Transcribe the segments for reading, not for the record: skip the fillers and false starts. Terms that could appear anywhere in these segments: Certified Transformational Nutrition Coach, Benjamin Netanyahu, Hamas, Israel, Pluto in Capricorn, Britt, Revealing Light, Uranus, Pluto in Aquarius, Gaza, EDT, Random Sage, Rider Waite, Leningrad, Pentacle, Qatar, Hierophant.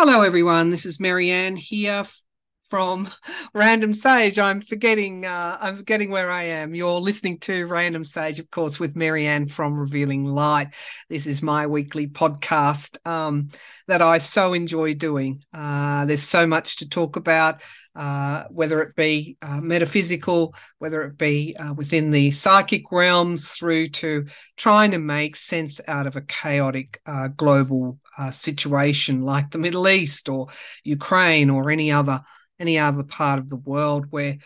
Hello everyone, this is Marianne here from Random Sage. I'm forgetting where I am. You're listening to Random Sage, of course, with Marianne from Revealing Light. This is my weekly podcast that I so enjoy doing. There's so much to talk about, whether it be metaphysical, whether it be within the psychic realms, through to trying to make sense out of a chaotic global situation like the Middle East or Ukraine or any other part of the world where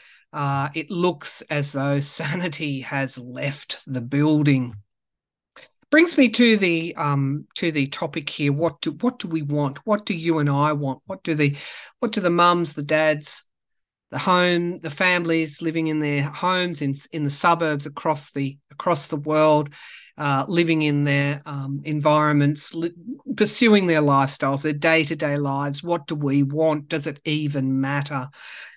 it looks as though sanity has left the building. Brings me to the topic here. What do we want? What do you and I want? What do the mums, the dads, the families living in their homes in the suburbs across the world, living in their environments, pursuing their lifestyles, their day-to-day lives? What do we want? Does it even matter?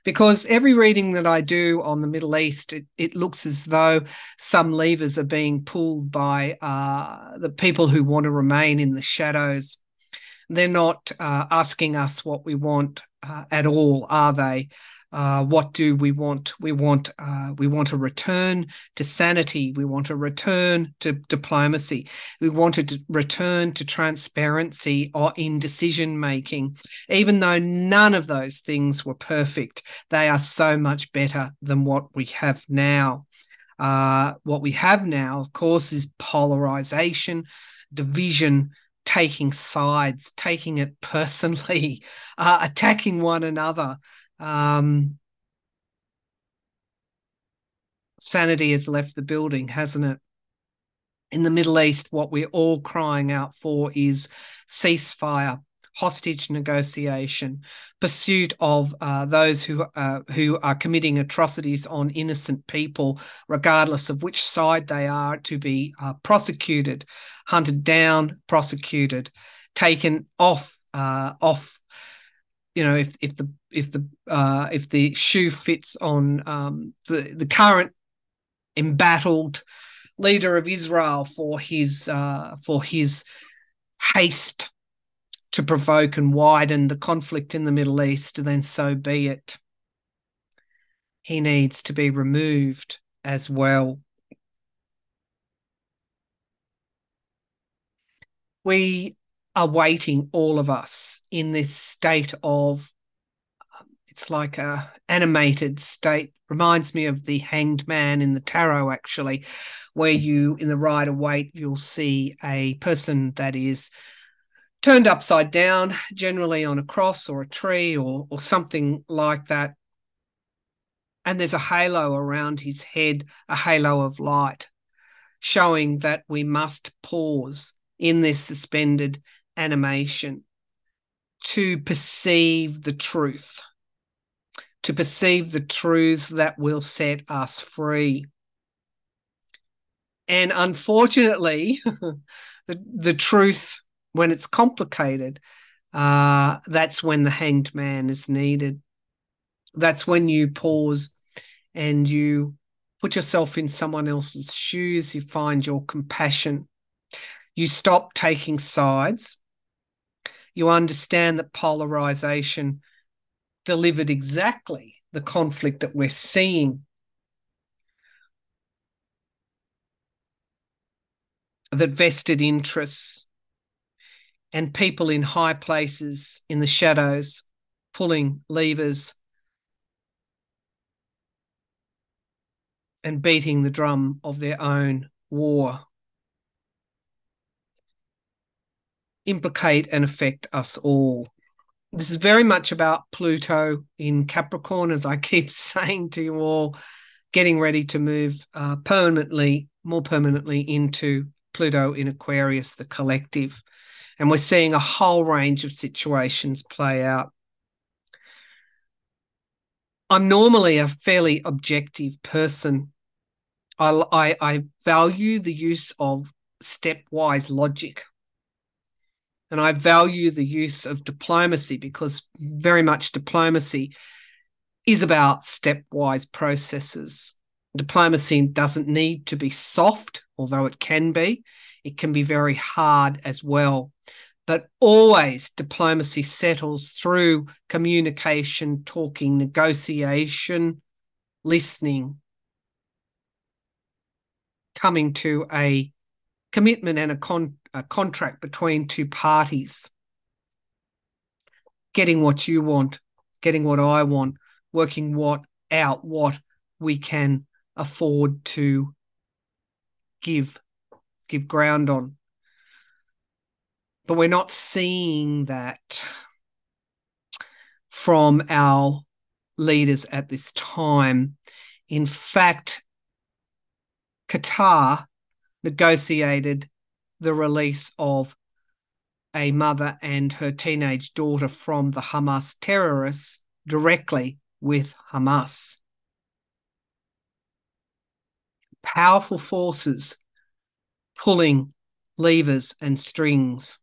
Because every reading that I do on the Middle East, it looks as though some levers are being pulled by the people who want to remain in the shadows. They're not asking us what we want at all, are they? What do we want? We want a return to sanity. We want a return to diplomacy. We want a return to transparency or in decision making. Even though none of those things were perfect, they are so much better than what we have now. What we have now, of course, is polarization, division, taking sides, taking it personally, attacking one another. Sanity has left the building, hasn't it? In the Middle East, what we're all crying out for is ceasefire, hostage negotiation, pursuit of those who are committing atrocities on innocent people, regardless of which side they are, to be prosecuted, hunted down, prosecuted, taken off. You know, if the shoe fits on the current embattled leader of Israel for his haste to provoke and widen the conflict in the Middle East, then so be it. He needs to be removed as well. We are waiting, all of us, in this state of, it's like a animated state. Reminds me of the Hanged Man in the tarot, actually, where you, in the Rider Waite, you'll see a person that is turned upside down, generally on a cross or a tree or something like that, and there's a halo around his head, a halo of light, showing that we must pause in this suspended animation to perceive the truth, that will set us free. And unfortunately, the truth, when it's complicated, that's when the Hanged Man is needed. That's when you pause and you put yourself in someone else's shoes. You find your compassion. You stop taking sides. You understand that polarization delivered exactly the conflict that we're seeing. That vested interests and people in high places in the shadows pulling levers and beating the drum of their own war implicate and affect us all. This is very much about Pluto in Capricorn, as I keep saying to you all, getting ready to move more permanently into Pluto in Aquarius, the collective. And we're seeing a whole range of situations play out. I'm normally a fairly objective person. I value the use of stepwise logic. And I value the use of diplomacy, because very much diplomacy is about stepwise processes. Diplomacy doesn't need to be soft, although it can be. It can be very hard as well. But always diplomacy settles through communication, talking, negotiation, listening, coming to a commitment and a contract between two parties, getting what you want, getting what I want, working out what we can afford to give ground on. But we're not seeing that from our leaders at this time. In fact, Qatar negotiated the release of a mother and her teenage daughter from the Hamas terrorists directly with Hamas. Powerful forces pulling levers and strings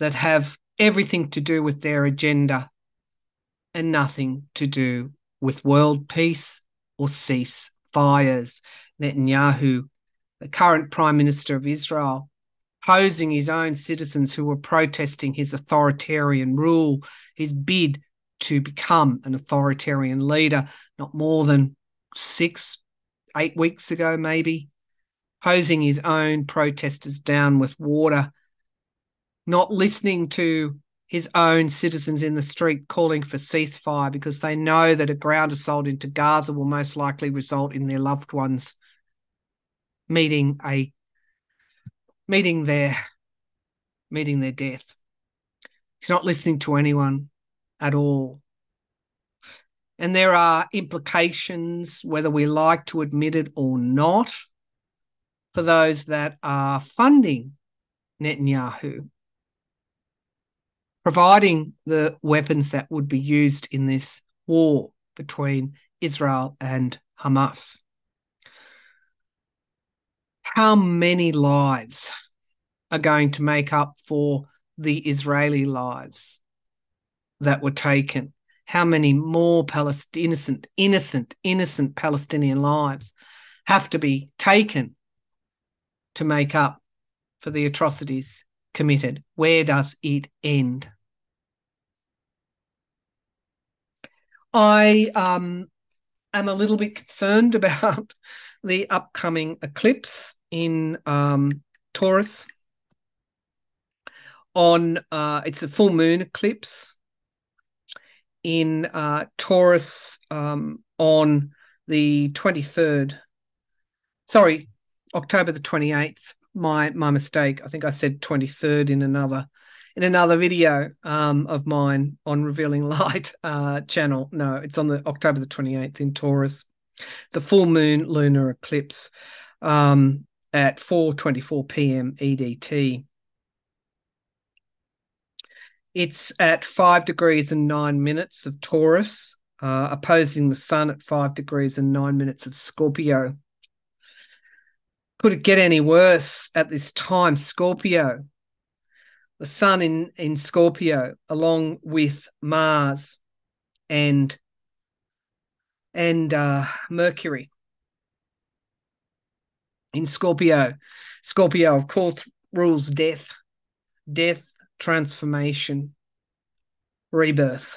that have everything to do with their agenda and nothing to do with world peace or ceasefires. Netanyahu, the current Prime Minister of Israel, posing his own citizens who were protesting his authoritarian rule, his bid to become an authoritarian leader not more than 6-8 weeks ago maybe, hosing his own protesters down with water, not listening to his own citizens in the street calling for ceasefire because they know that a ground assault into Gaza will most likely result in their loved ones meeting their death. He's not listening to anyone at all. And there are implications, whether we like to admit it or not, for those that are funding Netanyahu, providing the weapons that would be used in this war between Israel and Hamas. How many lives are going to make up for the Israeli lives that were taken? How many more innocent Palestinian lives have to be taken to make up for the atrocities committed? Where does it end? I am a little bit concerned about the upcoming eclipse in Taurus. It's a full moon eclipse in Taurus on the 23rd. Sorry, October the 28th. My mistake. I think I said 23rd in another video of mine on Revealing Light channel. No, it's on the October the 28th in Taurus. It's a full moon lunar eclipse at 4:24 p.m. EDT. It's at 5 degrees and 9 minutes of Taurus, opposing the sun at 5 degrees and 9 minutes of Scorpio. Could it get any worse at this time? Scorpio, the sun in Scorpio, along with Mars and Mercury in Scorpio. Scorpio, of course, rules death, transformation, rebirth.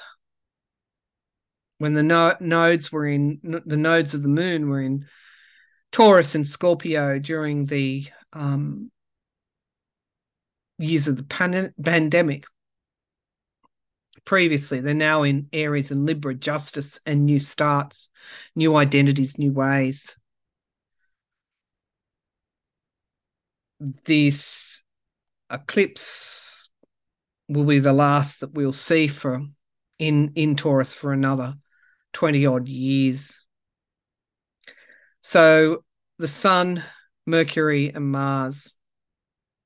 When the nodes of the moon were in Taurus and Scorpio during the years of the pandemic. Previously, they're now in Aries and Libra, justice and new starts, new identities, new ways. This eclipse will be the last that we'll see for in Taurus for another 20-odd years. So the sun, Mercury and Mars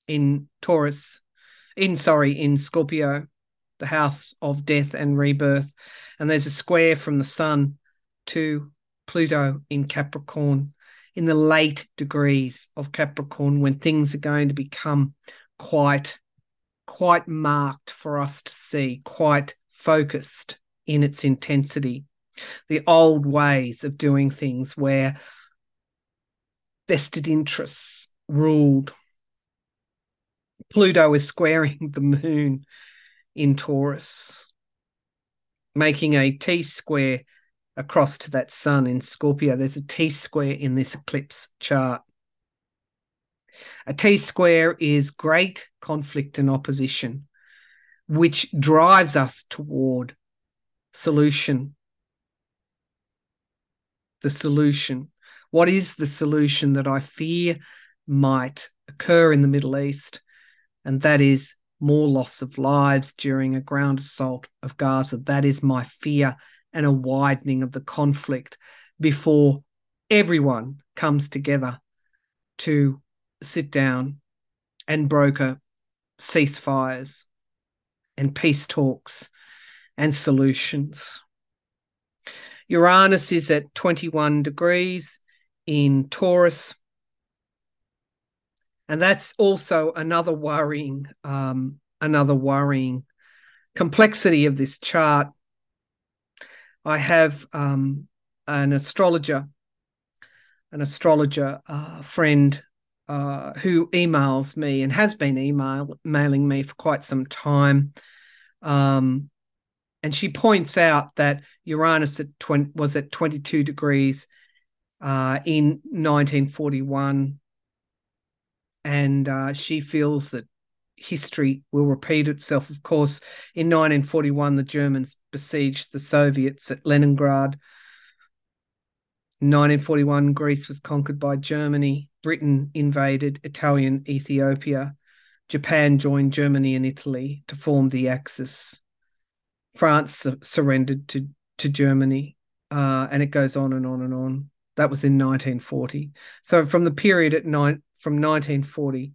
in Scorpio, the house of death and rebirth. And there's a square from the sun to Pluto in Capricorn in the late degrees of Capricorn when things are going to become quite marked for us to see, quite focused in its intensity. The old ways of doing things where vested interests ruled. Pluto is squaring the moon in Taurus, making a T-square across to that sun in Scorpio. There's a T-square in this eclipse chart. A T-square is great conflict and opposition, which drives us toward solution. The solution. What is the solution that I fear might occur in the Middle East? And that is more loss of lives during a ground assault of Gaza. That is my fear, and a widening of the conflict before everyone comes together to sit down and broker ceasefires and peace talks and solutions. Uranus is at 21 degrees in Taurus. And that's also another worrying complexity of this chart. I have an astrologer friend who emails me and has been emailing me for quite some time. And she points out that Uranus was at 22 degrees in 1941. And she feels that history will repeat itself. Of course, in 1941, the Germans besieged the Soviets at Leningrad. In 1941, Greece was conquered by Germany. Britain invaded Italian Ethiopia. Japan joined Germany and Italy to form the Axis. France surrendered to Germany, and it goes on and on and on. That was in 1940. So from the period from 1940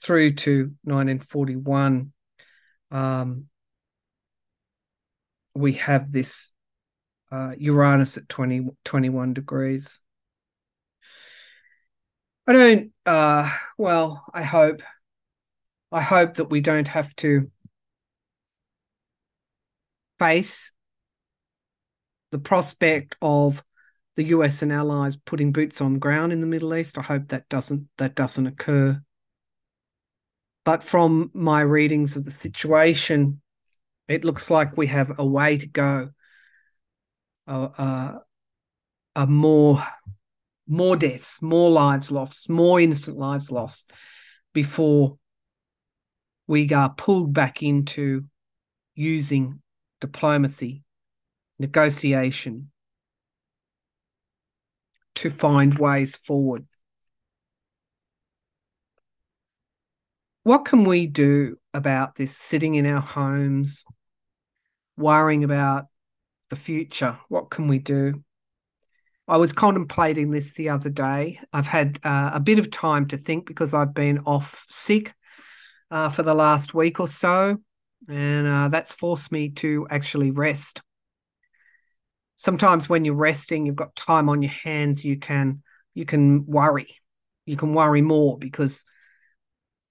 through to 1941, we have this Uranus at 21 degrees. I hope that we don't have to face the prospect of the US and allies putting boots on the ground in the Middle East. I hope that doesn't occur. But from my readings of the situation, it looks like we have a way to go, more deaths, more lives lost, more innocent lives lost before we are pulled back into using diplomacy, negotiation, to find ways forward. What can we do about this, sitting in our homes, worrying about the future? What can we do? I was contemplating this the other day. I've had a bit of time to think because I've been off sick for the last week or so, and that's forced me to actually rest. Sometimes when you're resting, you've got time on your hands, you can worry. You can worry more because,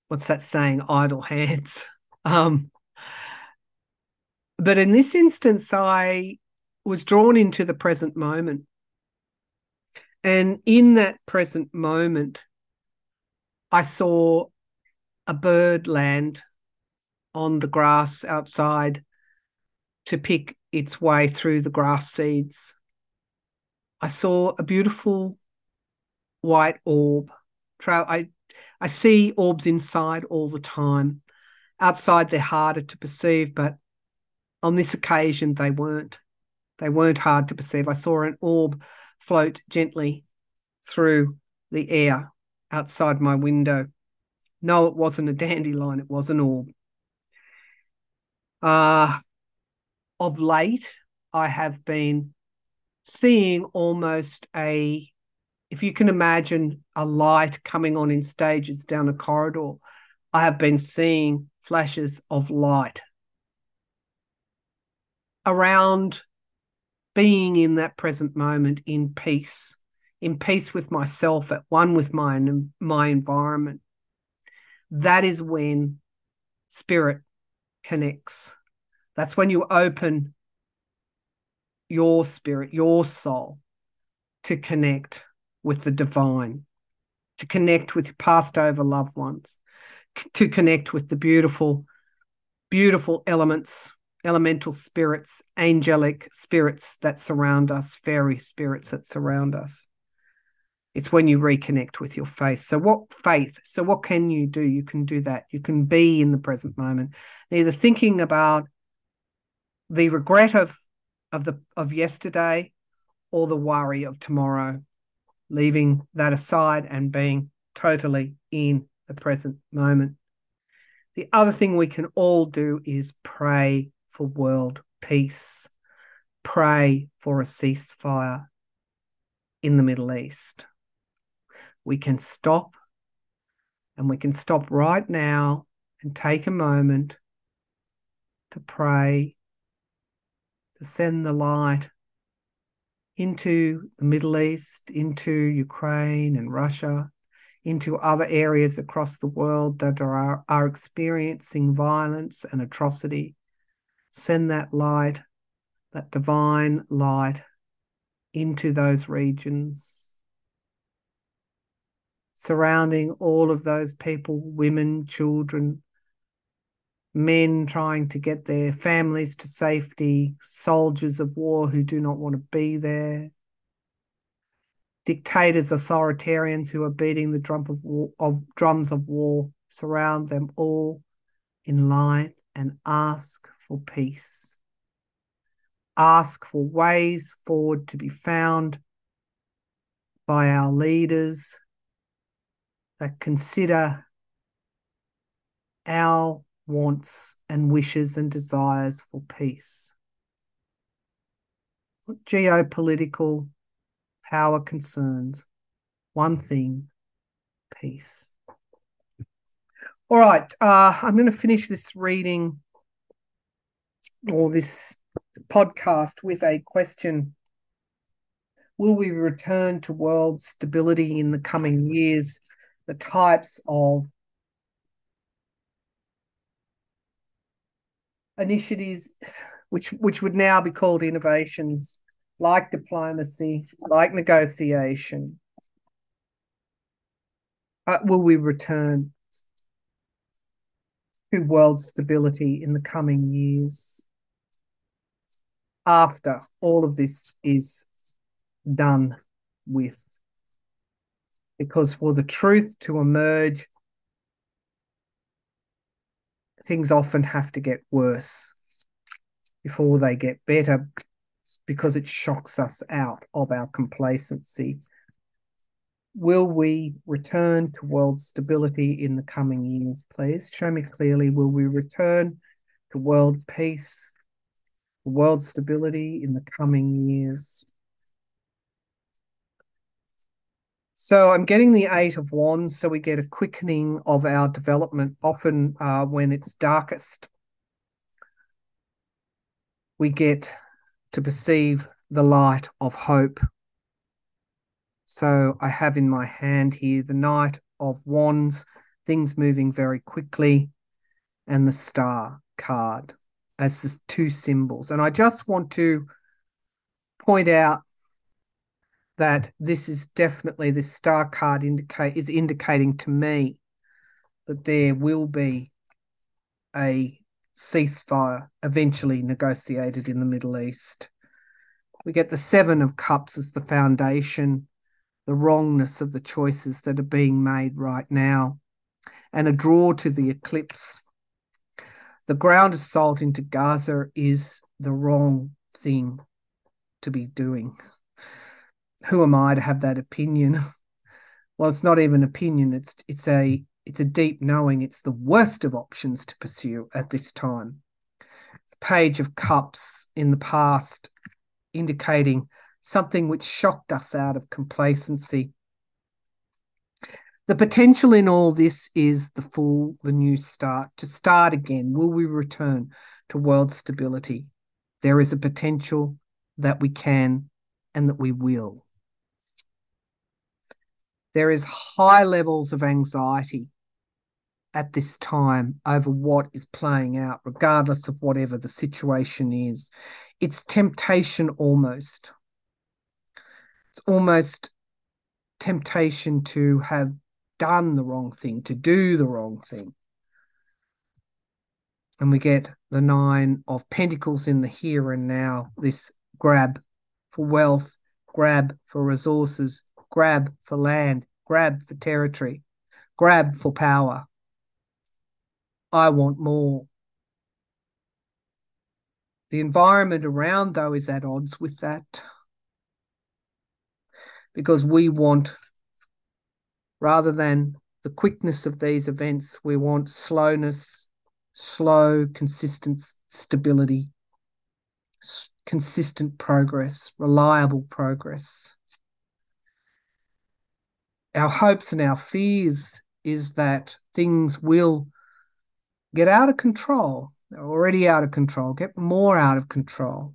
what's that saying, idle hands. But in this instance, I was drawn into the present moment. And in that present moment, I saw a bird land on the grass outside to pick its way through the grass seeds. I saw a beautiful white orb. I see orbs inside all the time. Outside they're harder to perceive, but on this occasion they weren't. They weren't hard to perceive. I saw an orb float gently through the air outside my window. No, it wasn't a dandelion, it was an orb. Of late, I have been seeing almost if you can imagine a light coming on in stages down a corridor, I have been seeing flashes of light around being in that present moment in peace with myself, at one with my environment. That is when spirit connects. That's when you open your spirit, your soul, to connect with the divine, to connect with your past over loved ones, to connect with the beautiful, beautiful elements, elemental spirits, angelic spirits that surround us, fairy spirits that surround us. It's when you reconnect with your faith. So what faith? So what can you do? You can do that. You can be in the present moment, neither thinking about the regret of yesterday or the worry of tomorrow, leaving that aside and being totally in the present moment. The other thing we can all do is pray for world peace, pray for a ceasefire in the Middle East. We can stop, and we can stop right now and take a moment to pray, to send the light into the Middle East, into Ukraine and Russia, into other areas across the world that are experiencing violence and atrocity. Send that light, that divine light, into those regions, surrounding all of those people, women, children, men trying to get their families to safety, soldiers of war who do not want to be there, dictators, authoritarians who are beating the drums of war. Surround them all in light and ask for peace. Ask for ways forward to be found by our leaders that consider our wants and wishes and desires for peace. What geopolitical power concerns? One thing: peace. All right, I'm going to finish this reading or this podcast with a question. Will we return to world stability in the coming years? The types of initiatives which would now be called innovations, like diplomacy, like negotiation. Will we return to world stability in the coming years, after all of this is done with? Because for the truth to emerge, things often have to get worse before they get better, because it shocks us out of our complacency. Will we return to world stability in the coming years, please? Show me clearly, will we return to world peace, world stability in the coming years? So I'm getting the Eight of Wands, so we get a quickening of our development. Often when it's darkest, we get to perceive the light of hope. So I have in my hand here the Knight of Wands, things moving very quickly, and the Star card as the two symbols. And I just want to point out that this is definitely, this Star card is indicating to me that there will be a ceasefire eventually negotiated in the Middle East. We get the Seven of Cups as the foundation, the wrongness of the choices that are being made right now, and a draw to the eclipse. The ground assault into Gaza is the wrong thing to be doing. Who am I to have that opinion? Well, it's not even opinion. It's a deep knowing. It's the worst of options to pursue at this time. The Page of Cups in the past, indicating something which shocked us out of complacency. The potential in all this is the full, the new start, to start again. Will we return to world stability? There is a potential that we can and that we will. There is high levels of anxiety at this time over what is playing out, regardless of whatever the situation is. It's temptation almost. It's almost temptation to have done the wrong thing, to do the wrong thing. and we get the Nine of Pentacles in the here and now, this grab for wealth, grab for resources, grab for land, grab for territory, grab for power. I want more. The environment around, though, is at odds with that, because we want, rather than the quickness of these events, we want slowness, slow, consistent stability, consistent progress, reliable progress. Our hopes and our fears is that things will get out of control. They're already out of control, get more out of control.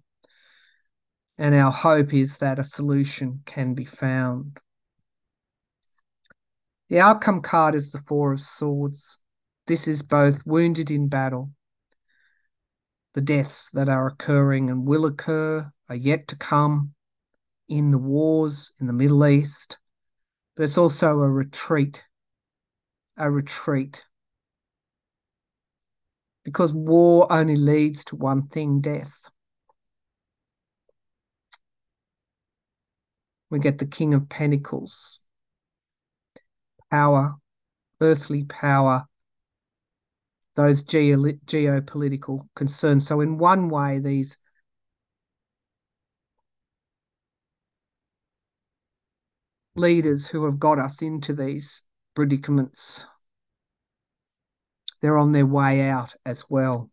And our hope is that a solution can be found. The outcome card is the Four of Swords. This is both wounded in battle. The deaths that are occurring and will occur are yet to come in the wars in the Middle East. But it's also a retreat. A retreat. Because war only leads to one thing, death. We get the King of Pentacles. Power, earthly power, those geopolitical concerns. So in one way, these leaders who have got us into these predicaments, they're on their way out as well,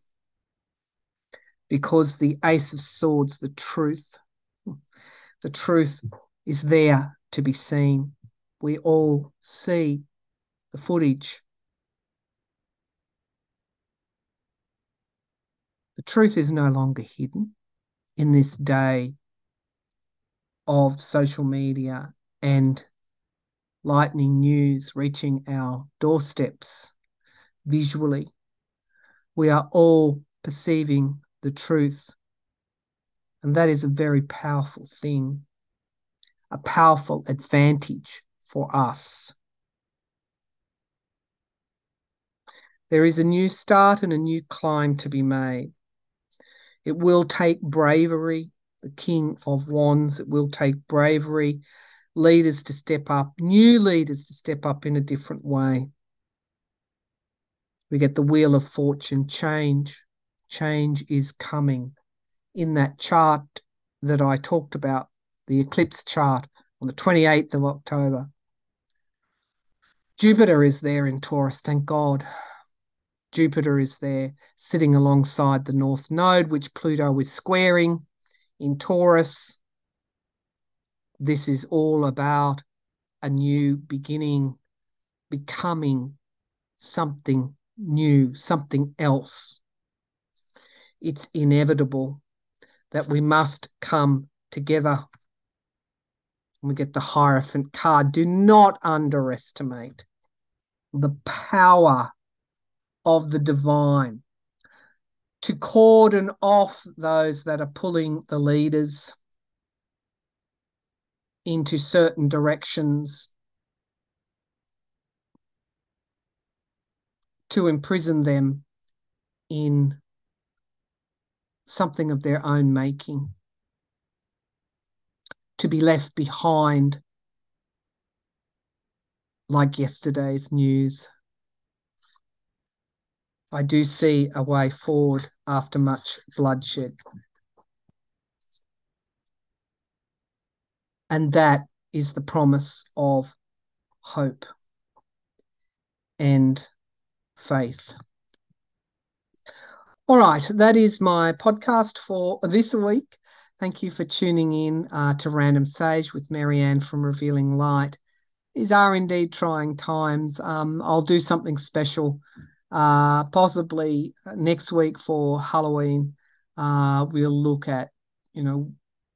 because the Ace of Swords, the truth is there to be seen. We all see the footage. The truth is no longer hidden in this day of social media and lightning news reaching our doorsteps. Visually, we are all perceiving the truth, and that is a very powerful thing, a powerful advantage for us. There is a new start and a new climb to be made. It will take bravery, the King of Wands. It will take bravery, leaders to step up, new leaders to step up in a different way. We get the Wheel of Fortune, change. Change is coming. In that chart that I talked about, the eclipse chart on the 28th of October, Jupiter is there in Taurus, thank God. Jupiter is there sitting alongside the North Node, which Pluto is squaring in Taurus. This is all about a new beginning, becoming something new, something else. It's inevitable that we must come together. We get the Hierophant card. Do not underestimate the power of the divine to cordon off those that are pulling the leaders into certain directions, to imprison them in something of their own making, to be left behind like yesterday's news. I do see a way forward after much bloodshed. And that is the promise of hope and faith. All right, that is my podcast for this week. Thank you for tuning in to Random Sage with Marianne from Revealing Light. These are indeed trying times. I'll do something special possibly next week for Halloween. We'll look at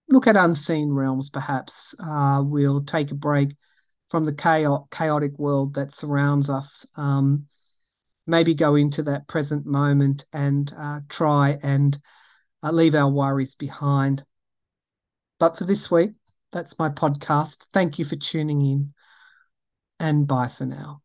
unseen realms perhaps. We'll take a break from the chaotic world that surrounds us. Maybe go into that present moment and try and leave our worries behind. But for this week, that's my podcast. Thank you for tuning in, and bye for now.